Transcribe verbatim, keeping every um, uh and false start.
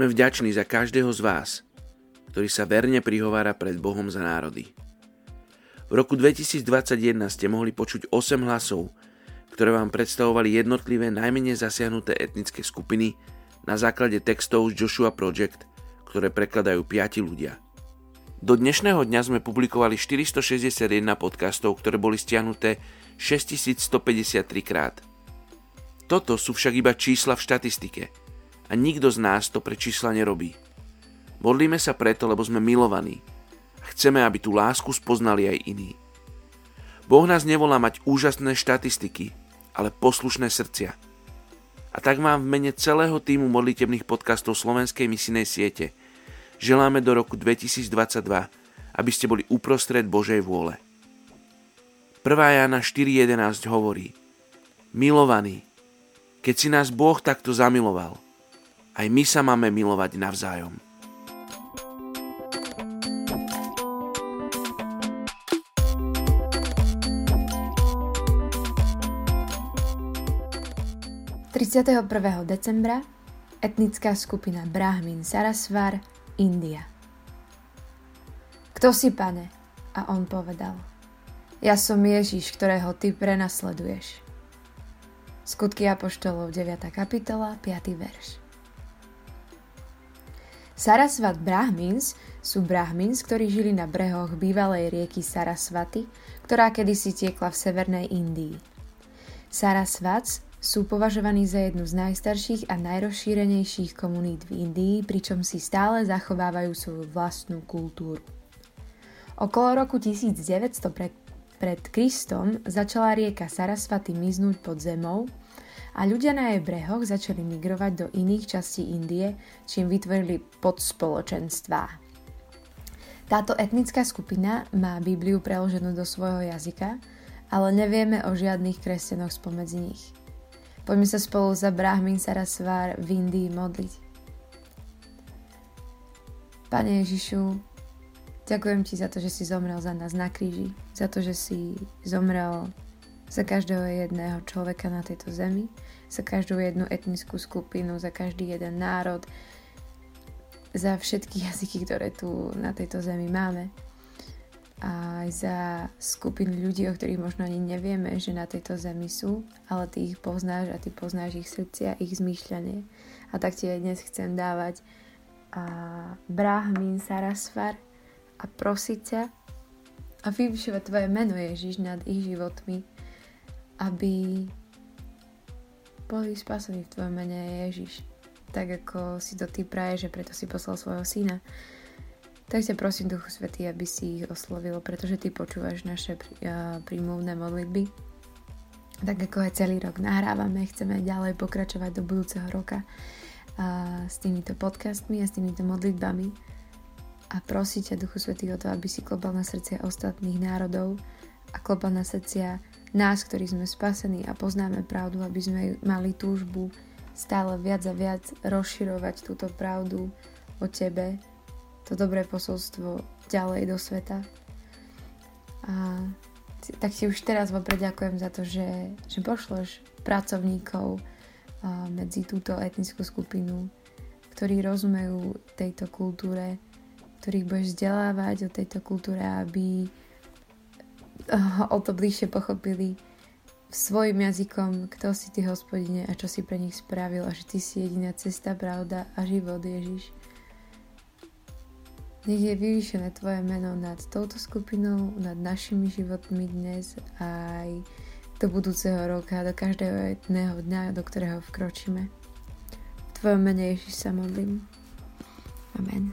Sme vďační za každého z vás, ktorý sa verne prihovára pred Bohom za národy. V roku dvetisícdvadsaťjeden ste mohli počuť osem hlasov, ktoré vám predstavovali jednotlivé najmenej zasiahnuté etnické skupiny na základe textov z Joshua Project, ktoré prekladajú piati ľudia. Do dnešného dňa sme publikovali štyristošesťdesiatjeden podcastov, ktoré boli stiahnuté šesťtisícstopäťdesiattri krát. Toto sú však iba čísla v štatistike a nikto z nás to pre čísla nerobí. Modlíme sa preto, lebo sme milovaní. Chceme, aby tú lásku spoznali aj iní. Boh nás nevolá mať úžasné štatistiky, ale poslušné srdcia. A tak vám v mene celého týmu modlitebných podcastov Slovenskej misijnej siete želáme do roku dvetisícdvadsaťdva, aby ste boli uprostred Božej vôle. prvá Jána štyri jedenásť hovorí: Milovaní, keď si nás Boh takto zamiloval, aj my sa máme milovať navzájom. tridsiateho prvého decembra etnická skupina Brahmin Sarasvar, India. Kto si, pane? A on povedal: Ja som Ježiš, ktorého ty prenasleduješ. Skutky Apoštolov deviata kapitola, piaty verš. Sarasvat Brahmins sú Brahmins, ktorí žili na brehoch bývalej rieky Sarasvati, ktorá kedysi tiekla v severnej Indii. Sarasvats sú považovaní za jednu z najstarších a najrozšírenejších komunít v Indii, pričom si stále zachovávajú svoju vlastnú kultúru. Okolo roku tisícdeväťsto pred, pred Kristom začala rieka Sarasvati miznúť pod zemou a ľudia na jej brehoch začali migrovať do iných častí Indie, čím vytvorili podspoločenstvá. Táto etnická skupina má Bibliu preloženú do svojho jazyka, ale nevieme o žiadnych kresťanoch spomedzi nich. Poďme sa spolu za Brahmin Sarasvar v Indii modliť. Pane Ježišu, ďakujem Ti za to, že si zomrel za nás na kríži, za to, že si zomrel za každého jedného človeka na tejto zemi, za každú jednu etnickú skupinu, za každý jeden národ, za všetky jazyky, ktoré tu na tejto zemi máme. A aj za skupinu ľudí, o ktorých možno ani nevieme, že na tejto zemi sú, ale ty ich poznáš a ty poznáš ich srdcia, ich zmýšľanie. A tak ti aj dnes chcem dávať a Brahmin Sarasvar a prosiť ťa a vyvyšovať tvoje meno, Ježiš, nad ich životmi, aby boli spasení v tvojom mene, Ježiš, tak ako si to ty praješ, že preto si poslal svojho syna. Tak ťa prosím, Duchu Svätý, aby si ich oslovil, pretože ty počúvaš naše prímluvné modlitby. Tak ako aj celý rok nahrávame, chceme ďalej pokračovať do budúceho roka a s týmito podcastmi a s týmito modlitbami. A prosím ťa, Duchu Svätý, o to, aby si klopal na srdcia ostatných národov a klopal na srdcia nás, ktorí sme spasení a poznáme pravdu, aby sme mali túžbu stále viac a viac rozširovať túto pravdu o tebe, to dobré posolstvo ďalej do sveta. A tak ti už teraz vopred ďakujem za to, že, že pošleš pracovníkov medzi túto etnickú skupinu, ktorí rozumejú tejto kultúre, ktorých budeš vzdelávať o tejto kultúre, aby o to bližšie pochopili svojim jazykom, kto si ty, Hospodine, a čo si pre nich spravil, a že ty si jediná cesta, pravda a život, Ježiš. Nech je vyvýšené tvoje meno nad touto skupinou, nad našimi životmi dnes aj do budúceho roka, do každého jedného dňa, do ktorého vkročíme. V tvojom mene, Ježiš, sa modlím. Amen.